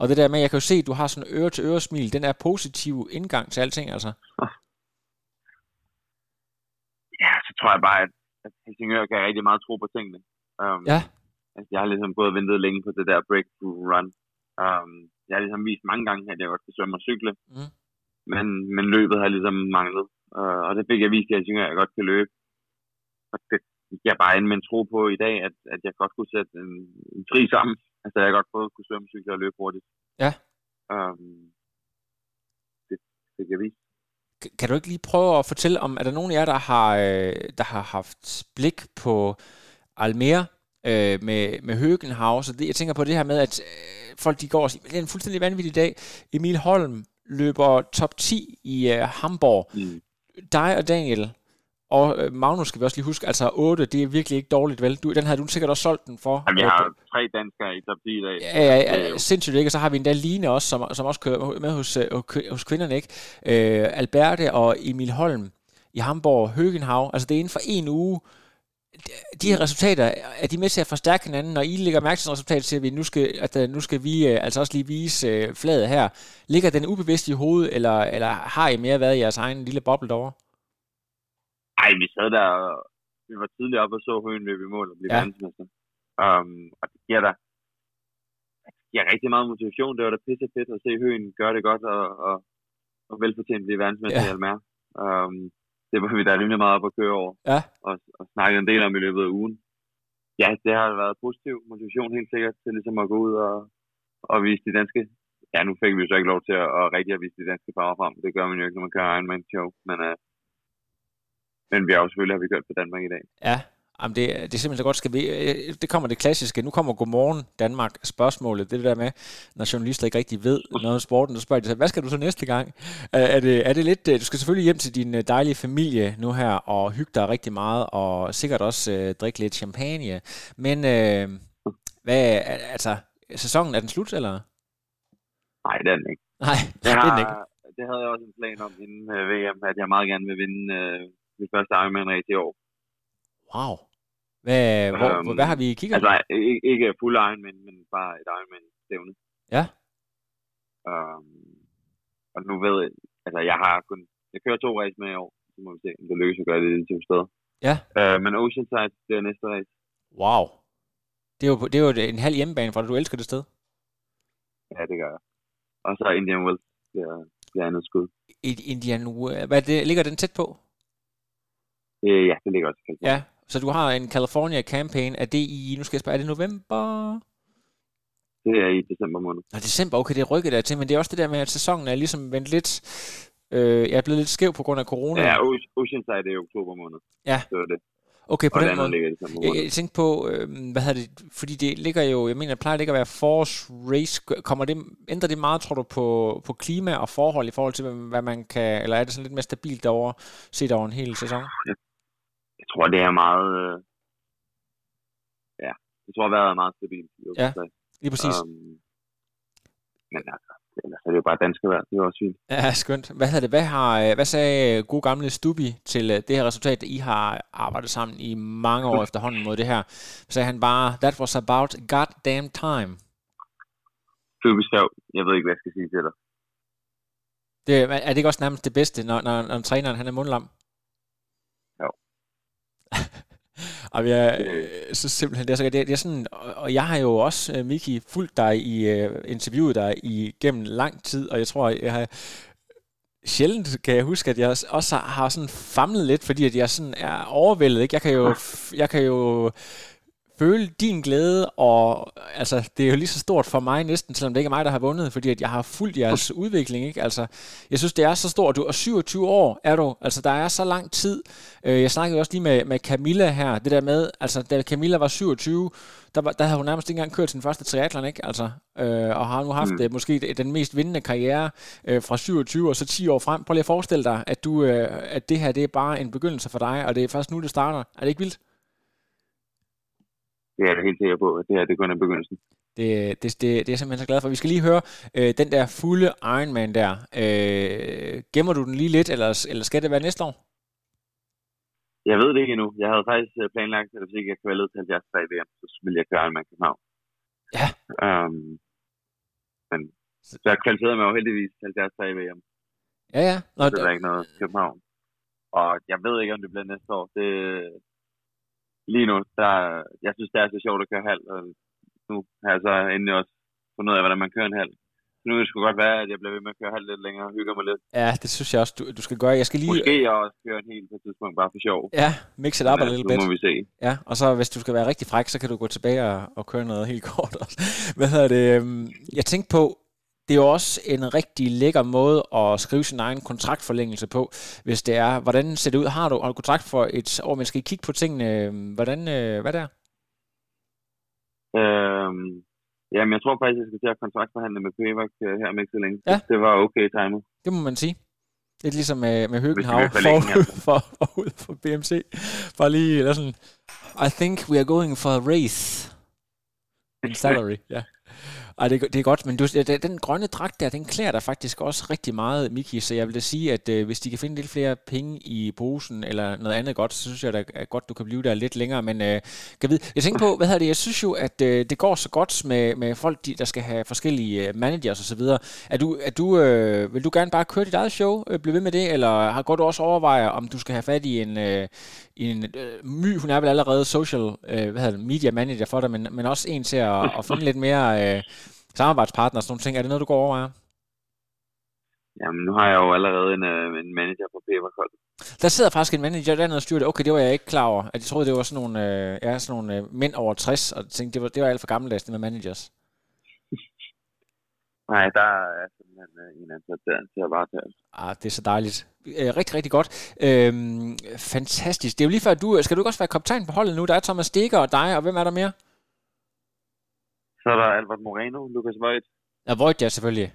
Og det der med, jeg kan jo se, at du har sådan øre til øre smil, den der positive indgang til alting, altså. Ja, så tror jeg bare, at Helsingør kan rigtig meget tro på tingene. Um, ja. Altså, jeg har ligesom gået og ventet længe på det der breakthrough run. Um, Jeg har ligesom vist mange gange her, at jeg godt kan svømme og cykle, mm. men, men løbet har ligesom manglet. Uh, og det fik jeg vist, at jeg, at jeg godt kan løbe. Og det gik jeg bare ind med en tro på i dag, at, at jeg godt kunne sætte en, en tri sammen. Altså, jeg godt både kunne svømme, cykle og løbe hurtigt. Ja. Um, det fik jeg vist. Kan du ikke lige prøve at fortælle om, er der nogen af jer, der har, der har haft blik på Almere øh, med, med Høgenhav? Så det, jeg tænker på det her med, at folk de går og siger, det er en fuldstændig vanvittig dag. Emil Holm løber top ti i uh, Hamborg. Mm. Dig og Daniel, og uh, Magnus skal vi også lige huske, altså otte, det er virkelig ikke dårligt, vel? Du, den havde du sikkert også solgt den for. Jamen, jeg har tre danskere i top ti i dag. Ja, ja, ja, ja, sindssygt ikke, og så har vi endda Line også, som, som også kører med hos, hos kvinderne, ikke? Uh, Alberte og Emil Holm i Hamborg, Høgenhav, altså det er inden for en uge. De her resultater, er de med til at forstærke hinanden, når I lægger mærke til resultatet, siger vi, nu skal, at nu skal vi altså også lige vise flaget her. Ligger den ubevidst i hovedet, eller, eller har I mere været i jeres egen lille boble derovre? Ej, vi sad der, vi var tidligere oppe og så Høgen løb i mål og blev ja. Verdensmester. Um, og det giver der det giver rigtig meget motivation. Det var da pisse fedt at se Høgen gøre det godt og, og, og velfortjent blive verdensmester ja. I Almere. Um, Det var vi da rimelig meget op at køre over, ja. og, og snakkede en del om i løbet af ugen. Ja, det har været positiv motivation helt sikkert til ligesom at gå ud og, og vise de danske... Ja, nu fik vi jo så ikke lov til at, at rigtig at vise de danske farver frem. Det gør man jo ikke, når man kører Ironman show, men, øh, men vi har jo selvfølgelig har vi kørt på Danmark i dag. Ja, jamen det, det er simpelthen så godt. Skal vi, det kommer det klassiske. Nu kommer Godmorgen Danmark spørgsmålet. Det er det der med, når journalister ikke rigtig ved noget om sporten, så spørger de sig, hvad skal du så næste gang? Er det, er det lidt, du skal selvfølgelig hjem til din dejlige familie nu her og hygge dig rigtig meget og sikkert også øh, drikke lidt champagne. Men øh, hvad, altså, sæsonen, er den slut, eller? Nej, det er den ikke. Nej, det er den ikke. Det havde jeg også en plan om inden V M, at jeg meget gerne vil vinde øh, mit første Ironman-race i år. Wow. Hvad, hvor, øhm, hvad har vi kigget på? Altså, ikke, ikke fuld Ironman, men bare et Ironman-stævne. Ja. Øhm, og nu ved jeg, altså jeg har kun, jeg kører to race med i år, så må vi se, om det lykkes at gøre det i to steder. Ja. Øh, men Oceanside, det er næste race. Wow. Det er jo, det er jo en halv hjemmebane fra dig, du elsker det sted. Ja, det gør jeg. Og så Indian Wells, det er, det er andet skud. Et Indian Wells, hvad det, ligger den tæt på? Øh, ja, det ligger også tæt på. Ja. Så du har en California campaign, er det i, nu skal jeg spørge, er det november? Det er i december måned. Nå, december, okay, det er rykket der til, men det er også det der med, at sæsonen er ligesom vendt lidt, øh, jeg er blevet lidt skæv på grund af corona. Ja, Oceanside er i oktober måned. Ja. Det var det. Okay, på og den måde. Jeg, jeg tænkte på, øh, hvad hedder det, fordi det ligger jo, jeg mener, det plejer det ikke at være force race, kommer det, ændrer det meget, tror du, på, på klima og forhold i forhold til, hvad man kan, eller er det sådan lidt mere stabilt derovre, set over en hel sæson? Ja. Jeg tror, det er meget... Øh... Ja, jeg tror, vejret er meget stabilt. Ja, lige præcis. Um, men altså, ellers er det jo bare dansk vejr. Det er jo også fint. Ja, skønt. Hvad, havde det? Hvad, har, hvad sagde gode gamle Stubby til det her resultat, I har arbejdet sammen i mange år efterhånden mod det her? Så sagde han bare, that was about goddamn time. Stubby sjov. Jeg ved ikke, hvad jeg skal sige til dig. Det, er det ikke også nærmest det bedste, når, når, når træneren han er mundlam? Jamen, jeg, så simpelthen, det er, så, det, er, det er sådan, og jeg har jo også, Miki, fulgt dig i uh, interviewet dig igennem lang tid, og jeg tror, jeg har sjældent kan jeg huske, at jeg også har sådan famlet lidt, fordi at jeg sådan er overvældet, ikke? Jeg kan jo, jeg kan jo føle din glæde, og altså, det er jo lige så stort for mig næsten, selvom det ikke er mig, der har vundet, fordi at jeg har fulgt jeres udvikling, ikke? Altså, jeg synes, det er så stort. Du er syvogtyve år, er du? Altså, der er så lang tid. Jeg snakkede også lige med, med Camilla her, det der med, altså, da Camilla var syvogtyve, der, var, der havde hun nærmest ikke engang kørt sin første triathlon, ikke? Altså, øh, og har nu haft mm. måske den mest vindende karriere øh, fra syvogtyve og så ti år frem. Prøv lige at forestille dig, at, du, øh, at det her, det er bare en begyndelse for dig, og det er først nu, det starter. Er det ikke vildt? Det er jeg helt sikker på, at det her det kun er begyndelsen. Det, det, det, det er simpelthen så glad for. Vi skal lige høre øh, den der fulde Ironman der. Øh, gemmer du den lige lidt, eller, eller skal det være næste år? Jeg ved det ikke endnu. Jeg havde faktisk planlagt, at hvis ikke jeg kvalede til halvfjerds tre V M, så ville jeg køre Ironman København. Ja. Øhm, men så jeg kvalificerede mig jo heldigvis til halvfjerds tre V M. Ja, ja. Nå, så der er ikke noget København. Og jeg ved ikke, om det bliver næste år. Det Lige nu, der, jeg synes, det er så sjovt at køre halv, og nu har jeg så endelig også fundet ud af, hvordan man kører en halv. Så nu det skulle godt være, at jeg bliver ved med at køre halv lidt længere og hygger mig lidt. Ja, det synes jeg også, du, du skal gøre. Jeg skal lige... Måske jeg også kører en hel på et tidspunkt, bare for sjov. Ja, mix it up a little bit. Nu må vi se. Ja, og så hvis du skal være rigtig fræk, så kan du gå tilbage og, og køre noget helt kort også. Hvad hedder det? Jeg tænkte på... Det er jo også en rigtig lækker måde at skrive sin egen kontraktforlængelse på, hvis det er. Hvordan ser det ud? Har du en kontrakt for et år, man skal kigge på tingene? Hvordan, hvad det er? Øhm, jamen, jeg tror faktisk, jeg skal til at kontraktforhandle med Pivac her med ikke så længe. Ja. Det var okay timet. Det må man sige. Det er ligesom med, med Høgenhav forud for B M C. Bare lige, eller sådan, I think we are going for a race in salary, ja. Ej, det, det er godt, men du, den grønne dragt der, den klæder dig faktisk også rigtig meget, Miki, så jeg vil da sige, at øh, hvis de kan finde lidt flere penge i posen eller noget andet godt, så synes jeg da godt, du kan blive der lidt længere, men øh, kan vide. Jeg tænker på, hvad hedder det, jeg synes jo, at øh, det går så godt med, med folk, de, der skal have forskellige managers osv. Er du, er du, øh, vil du gerne bare køre dit eget show, øh, blive ved med det, eller har godt du også overvejer, om du skal have fat i en, øh, en øh, my, hun er vel allerede social øh, hvad hedder det, media manager for dig, men, men også en til at, at finde lidt mere... Øh, samarbejdspartner og sådan nogle ting. Er det noget, du går over, ja? Jamen, nu har jeg jo allerede en, øh, en manager på P M-hold. Der sidder faktisk en manager dernede og styrer det. Okay, det var jeg ikke klar over. Jeg troede, det var sådan nogle, øh, ja, sådan nogle øh, mænd over tres, og tænkte, det var, det var alt for gammeldags, det med managers. Nej, der er simpelthen en ansat der til at varetage. Ah, det er så dejligt. Æh, rigtig, rigtig godt. Øhm, fantastisk. Det er jo lige før, du... Skal du ikke også være kaptajn på holdet nu? Der er Thomas Dekker og dig, og hvem er der mere? Så er der Albert Moreno, Lucas Voigt. Ja, Voigt, ja, selvfølgelig.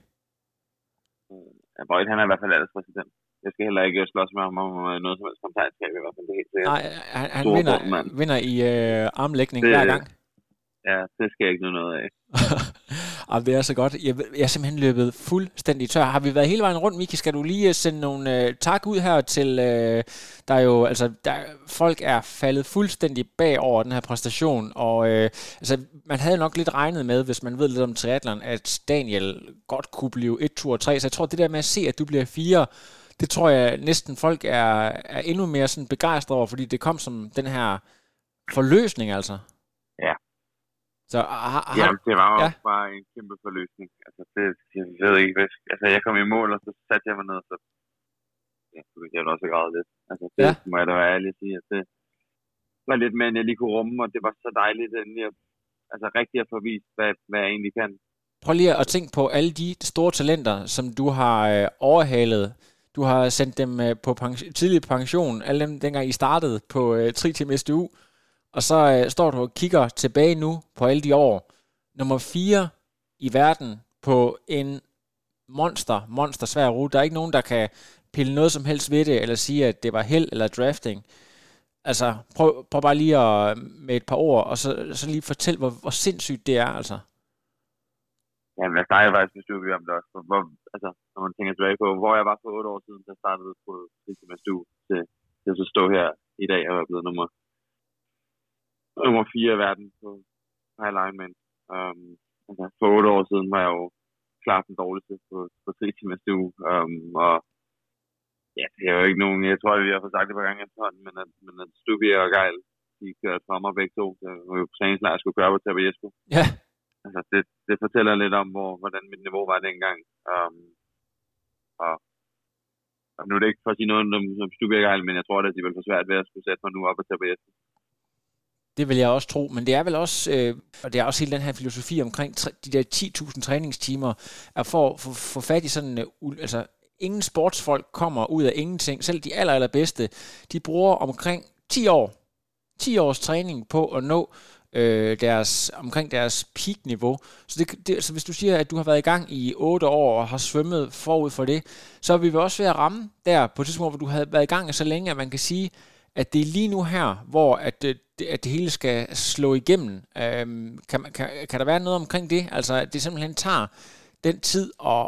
Ja, Voigt, han er i hvert fald alders præsident. Jeg skal heller ikke slås med ham om noget som helst kompetenskab, i hvert fald det helt sikkert. Nej, han, han vinder, bund, vinder i øh, armlægning det, hver gang. Ja, det skal jeg ikke nå noget af. Og det er så godt. Jeg, jeg er simpelthen løbet fuldstændig tør. Har vi været hele vejen rundt, Miki? Skal du lige sende nogle øh, tak ud her til... Øh, der er jo, altså, der, folk er faldet fuldstændig bag over den her præstation, og øh, altså, man havde nok lidt regnet med, hvis man ved lidt om triathlon, at Daniel godt kunne blive et, to og tre. Så jeg tror, det der med at se, at du bliver fire, det tror jeg næsten folk er, er endnu mere sådan begejstret over, fordi det kom som den her forløsning, altså. Ja. Så, aha, aha. Jamen, det var jo ja. bare en kæmpe forløsning. Altså, det, jeg ved ikke, hvis... Altså, jeg kom i mål, og så satte jeg mig ned, og så... Ja, så begyndte jeg også at græde lidt. Altså, det ja. må jeg da være ærlig at sige, at det var lidt mere, end jeg lige kunne rumme, og det var så dejligt, endelig at, altså, rigtig at få vist, hvad, hvad jeg egentlig kan. Prøv lige at tænke på alle de store talenter, som du har øh, overhalet. Du har sendt dem øh, på pension, tidlig pension, alle dem, dengang I startede på øh, Tri-Team S D U. Og så øh, står du og kigger tilbage nu på alle de år. Nummer fire i verden på en monster, monster svær rute. Der er ikke nogen, der kan pille noget som helst ved det, eller sige, at det var held eller drafting. Altså, prøv, prøv bare lige at, med et par ord, og så, så lige fortæl, hvor, hvor sindssygt det er, altså. Jamen, jeg snakker faktisk med Stubby om det også. Hvor, altså, når man tænker tilbage på, hvor jeg var for otte år siden, der startede på Stubby, til, til så stå her i dag, og jeg er blevet nummer Nummer fire i verden på High Lineman. Um, altså, for otte år siden var jeg jo klart den dårligste på, på tre-timers stue. Um, og ja, det er jo ikke nogen... Jeg tror, vi har fået sagt det på gang efterhånden, men at, men at Stubby og Geil de kører fra mig væk to, der jo træningslejr skulle gøre på Tabajesco. Ja. Altså, det, det fortæller lidt om, hvor, hvordan mit niveau var dengang. Um, og, og nu er det ikke for at sige noget om, om studiegejl, men jeg tror, at det er for svært ved at skulle sætte mig nu op på Tabajesco. Det vil jeg også tro, men det er vel også, øh, og det er også hele den her filosofi omkring tr- de der ti tusind træningstimer, at få for, for fat i sådan, øh, altså ingen sportsfolk kommer ud af ingenting, selv de aller, aller bedste, de bruger omkring ti år, ti års træning på at nå øh, deres, omkring deres peak-niveau. Så, det, det, så hvis du siger, at du har været i gang i otte år og har svømmet forud for det, så vil vi også ved at ramme der på et tidspunkt, hvor du havde været i gang så længe, at man kan sige, at det er lige nu her, hvor at, at det hele skal slå igennem. Øhm, kan, kan, kan der være noget omkring det? Altså, at det simpelthen tager den tid at,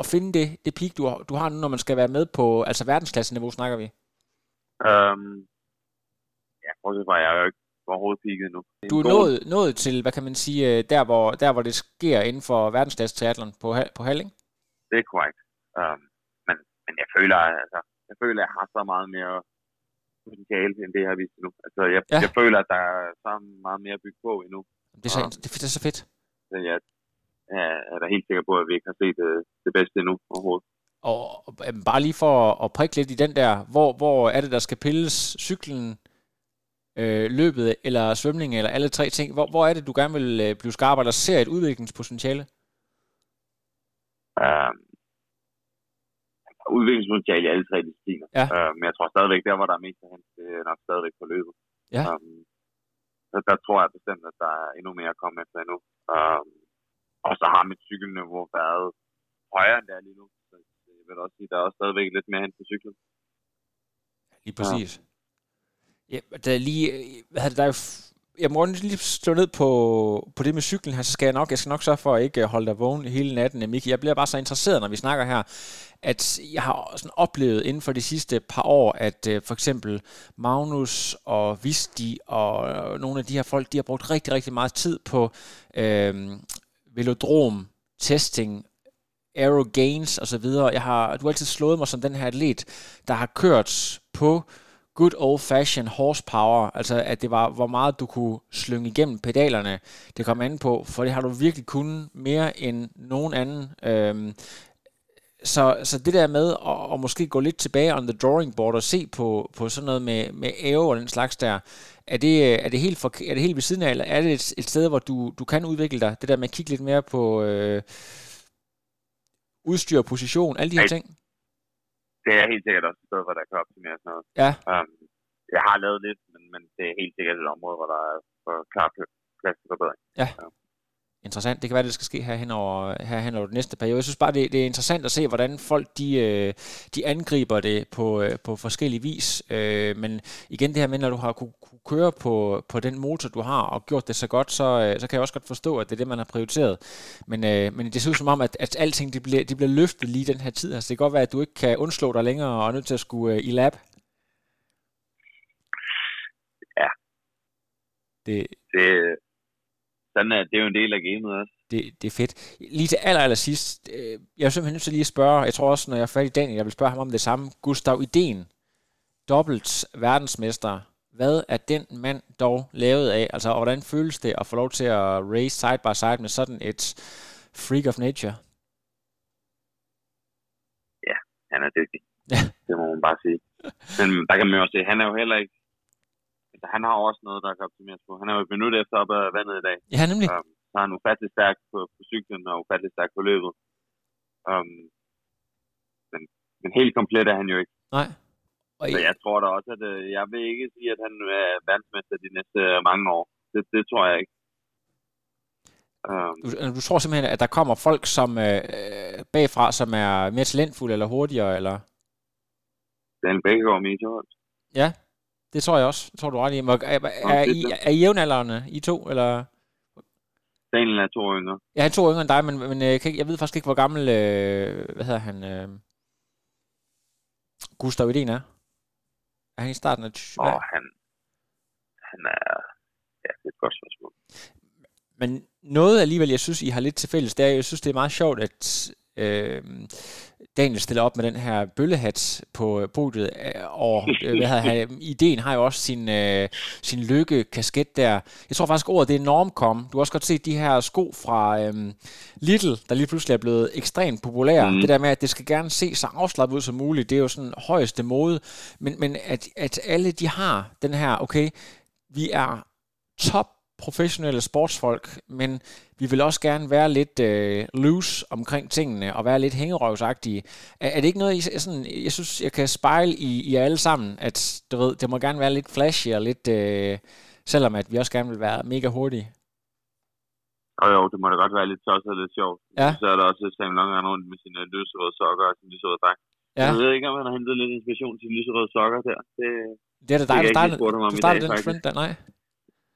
at finde det, det peak, du, du har nu, når man skal være med på altså verdensklasseniveau, snakker vi? Øhm, ja, prøv at sige, jeg er jo ikke overhovedet peaket endnu. Du er nået, nået til, hvad kan man sige, der hvor, der, hvor det sker inden for verdensklasse triathlon på, på Halling? Det er korrekt. Øhm, men, men jeg føler, altså, jeg føler, jeg har så meget mere potentiale, end det, jeg har vist nu. Altså, jeg, ja. jeg føler, at der er så meget mere at bygge på endnu. Det er så, og, det er så fedt. Så jeg, jeg er da helt sikker på, at vi ikke har set det, det bedste endnu overhovedet. Og jamen, bare lige for at prikke lidt i den der, hvor, hvor er det, der skal pilles? Cyklen, øh, løbet eller svømningen, eller alle tre ting? Hvor, hvor er det, du gerne vil blive skarp, eller ser et udviklingspotentiale? Uh, udviklingspotentiale i alle tre discipliner. Ja. Uh, men jeg tror stadigvæk, der hvor der er mest af hen, det er nok stadigvæk på løbet. Ja. Um, så der tror jeg bestemt, at der er endnu mere at komme efter endnu. Um, og så har mit cykelniveau været højere end det er lige nu. Så jeg vil også sige, at der er også stadigvæk lidt mere hen på cyklen. Lige præcis. Ja. Ja, der er lige... Der er jo f- jeg må lige slå ned på, på det med cyklen her, så skal jeg nok, jeg skal nok sørge for at ikke holde dig vågen hele natten, Miki. Jeg bliver bare så interesseret, når vi snakker her, at jeg har sådan oplevet inden for de sidste par år, at øh, for eksempel Magnus og Visti og øh, nogle af de her folk, de har brugt rigtig, rigtig meget tid på øh, velodrom, testing, aero gains osv. Jeg har, du har altid slået mig som den her atlet, der har kørt på good old-fashioned horsepower, altså at det var, hvor meget du kunne slynge igennem pedalerne, det kom an på, for det har du virkelig kunnet mere end nogen anden. Øhm, så, så det der med at, at måske gå lidt tilbage on the drawing board og se på, på sådan noget med, med æve og den slags der, er det, er det, helt, for, er det helt ved siden af, eller er det et, et sted, hvor du, du kan udvikle dig? Det der med at kigge lidt mere på øh, udstyr, position, alle de her ting? Det er helt sikkert også et sted, hvor der kan optimere sådan noget. Ja. Um, jeg har lavet lidt, men, men det er helt sikkert et område, hvor der er for klar plads til forbedring. Ja. Ja. Interessant. Det kan være, det skal ske her hen over, her hen over den næste periode. Jeg synes bare, det, det er interessant at se, hvordan folk de, de angriber det på, på forskellige vis. Men igen, det her med, når du har kunne køre på, på den motor, du har, og gjort det så godt, så, så kan jeg også godt forstå, at det er det, man har prioriteret. Men, men det ser ud som om, at, at alting det bliver, det bliver løftet lige den her tid. Altså, det kan godt være, at du ikke kan undslå dig længere og er nødt til at skulle i lab. Ja. Det... det Sådan er det jo en del af gamet også. Det, det er fedt. Lige til aller, aller sidst, øh, jeg er simpelthen nødt til lige at spørge, jeg tror også, når jeg er fat i Daniel, jeg vil spørge ham om det samme. Gustav Iden, dobbelt verdensmester. Hvad er den mand dog lavet af? Altså, og hvordan føles det at få lov til at race side by side med sådan et freak of nature? Ja, han er dygtig. Ja. Det må man bare sige. Men der kan man jo også se, han er jo heller ikke han har også noget, der kan optimeres på. Han er jo et minut efter op ad vandet i dag. Ja, nemlig. Um, så er han ufattelig stærk på, på cyklen og ufattelig stærk på løbet. Um, men, men helt komplet er han jo ikke. Nej. Og så jeg tror da også, at øh, jeg vil ikke sige, at han er verdensmester de næste øh, mange år. Det, det tror jeg ikke. Um, du, du tror simpelthen, at der kommer folk som øh, bagfra, som er mere talentfulde eller hurtigere? Eller? Daniel Bækkegaard med i Toholtz. Ja. Det tror jeg også. Det tror du ret i. Er, er, er, I, er I jævnaldrende, I to? Eller? Daniel er to yngre. Ja, han er to yngre end dig, men, men jeg ved faktisk ikke, hvor gammel øh, hvad hedder han, øh, Gustav Iden er. Er han i starten af tyve? Åh, han, han er... Ja, det er et godt spørgsmål. Men noget alligevel, jeg synes, I har lidt til fælles, det er, jeg synes, det er meget sjovt, at... Øh, Daniel stiller op med den her bøllehat på podiet, og hvad havde, ideen har jo også sin, øh, sin lykke-kasket der. Jeg tror faktisk, ordet det er normkom. Du har også godt set de her sko fra øh, Lidl, der lige pludselig er blevet ekstremt populære. Mm. Det der med, at det skal gerne se så afslappet ud som muligt, det er jo sådan højeste mode. Men, men at, at alle de har den her, okay, vi er top professionelle sportsfolk, men vi vil også gerne være lidt øh, loose omkring tingene og være lidt hængerøvsagtige. Er, er det ikke noget, I, sådan, jeg synes, jeg kan spejle i, i alle sammen, at du ved, det må gerne være lidt flashy og lidt, øh, selvom at vi også gerne vil være mega hurtige? Jo, jo, det må da godt være lidt tosset og lidt sjovt. Ja. Så er der også Sam Long rundt med sine lyserøde sokker og sin lyserøde dragt. Ja. Jeg ved ikke, om han har hentet lidt inspiration til lyserøde sokker der. Det, det er da dig, der startede, du startede den trend der, nej?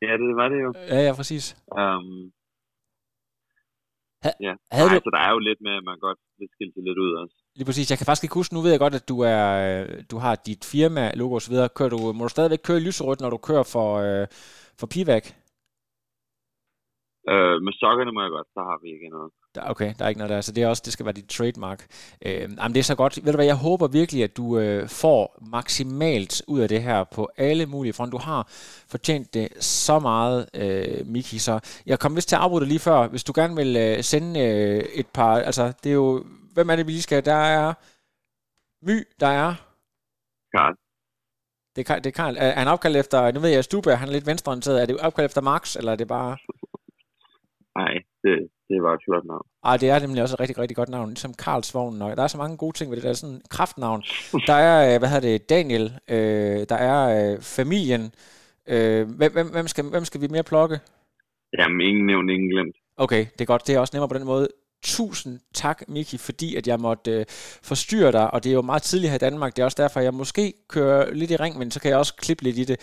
Ja, det var det jo. Ja, ja, præcis. Um, ha, ja. Havde Ej, du... så der er jo lidt med, at man godt vil skille sig lidt ud også. Lige præcis. Jeg kan faktisk ikke huske, nu ved jeg godt, at du, er, du har dit firma-logo og så videre. Kører du, må du stadigvæk køre i lyserødt, når du kører for, øh, for Pivac? Øh, med sokkerne må jeg godt, så har vi ikke noget. Okay, der er ikke noget der, så det er også, det skal være dit trademark. Øh, jamen det er så godt. Ved du hvad, jeg håber virkelig, at du øh, får maksimalt ud af det her på alle mulige fronter. Du har fortjent det så meget, øh, Miki. Så jeg kom vist til at afbryde det lige før. Hvis du gerne vil øh, sende øh, et par, altså det er jo, hvem er det, vi lige skal? Der er My, der er... Karl. Det er, det er Karl. Er han opkaldt efter, nu ved jeg, Stubær, han er lidt venstreorienteret. Er det opkaldt efter Max, eller er det bare... Nej, det, det var et flot navn. Ej, det er nemlig også et rigtig, rigtig godt navn, ligesom Karlsvognen. Og der er så mange gode ting ved det der, sådan kraftnavn. Der er, hvad hedder det, Daniel, øh, der er øh, familien. Øh, hvem, hvem, skal, hvem skal vi mere plukke? Jamen, ingen nævnt, ingen glemt. Okay, det er godt. Det er også nemmere på den måde. Tusind tak, Miki, fordi at jeg måtte øh, forstyrre dig, og det er jo meget tidligt her i Danmark. Det er også derfor, jeg måske kører lidt i ring, men så kan jeg også klippe lidt i det.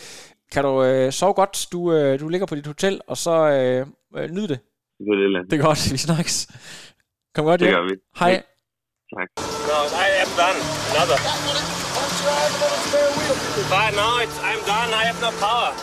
Kan du øh, sove godt? Du, øh, du ligger på dit hotel, og så øh, øh, nyd det. Det er godt, vi snakkes. Kom godt, ja. Hej. Tak. No, I am done. Another. Why not? I'm done. I have no power.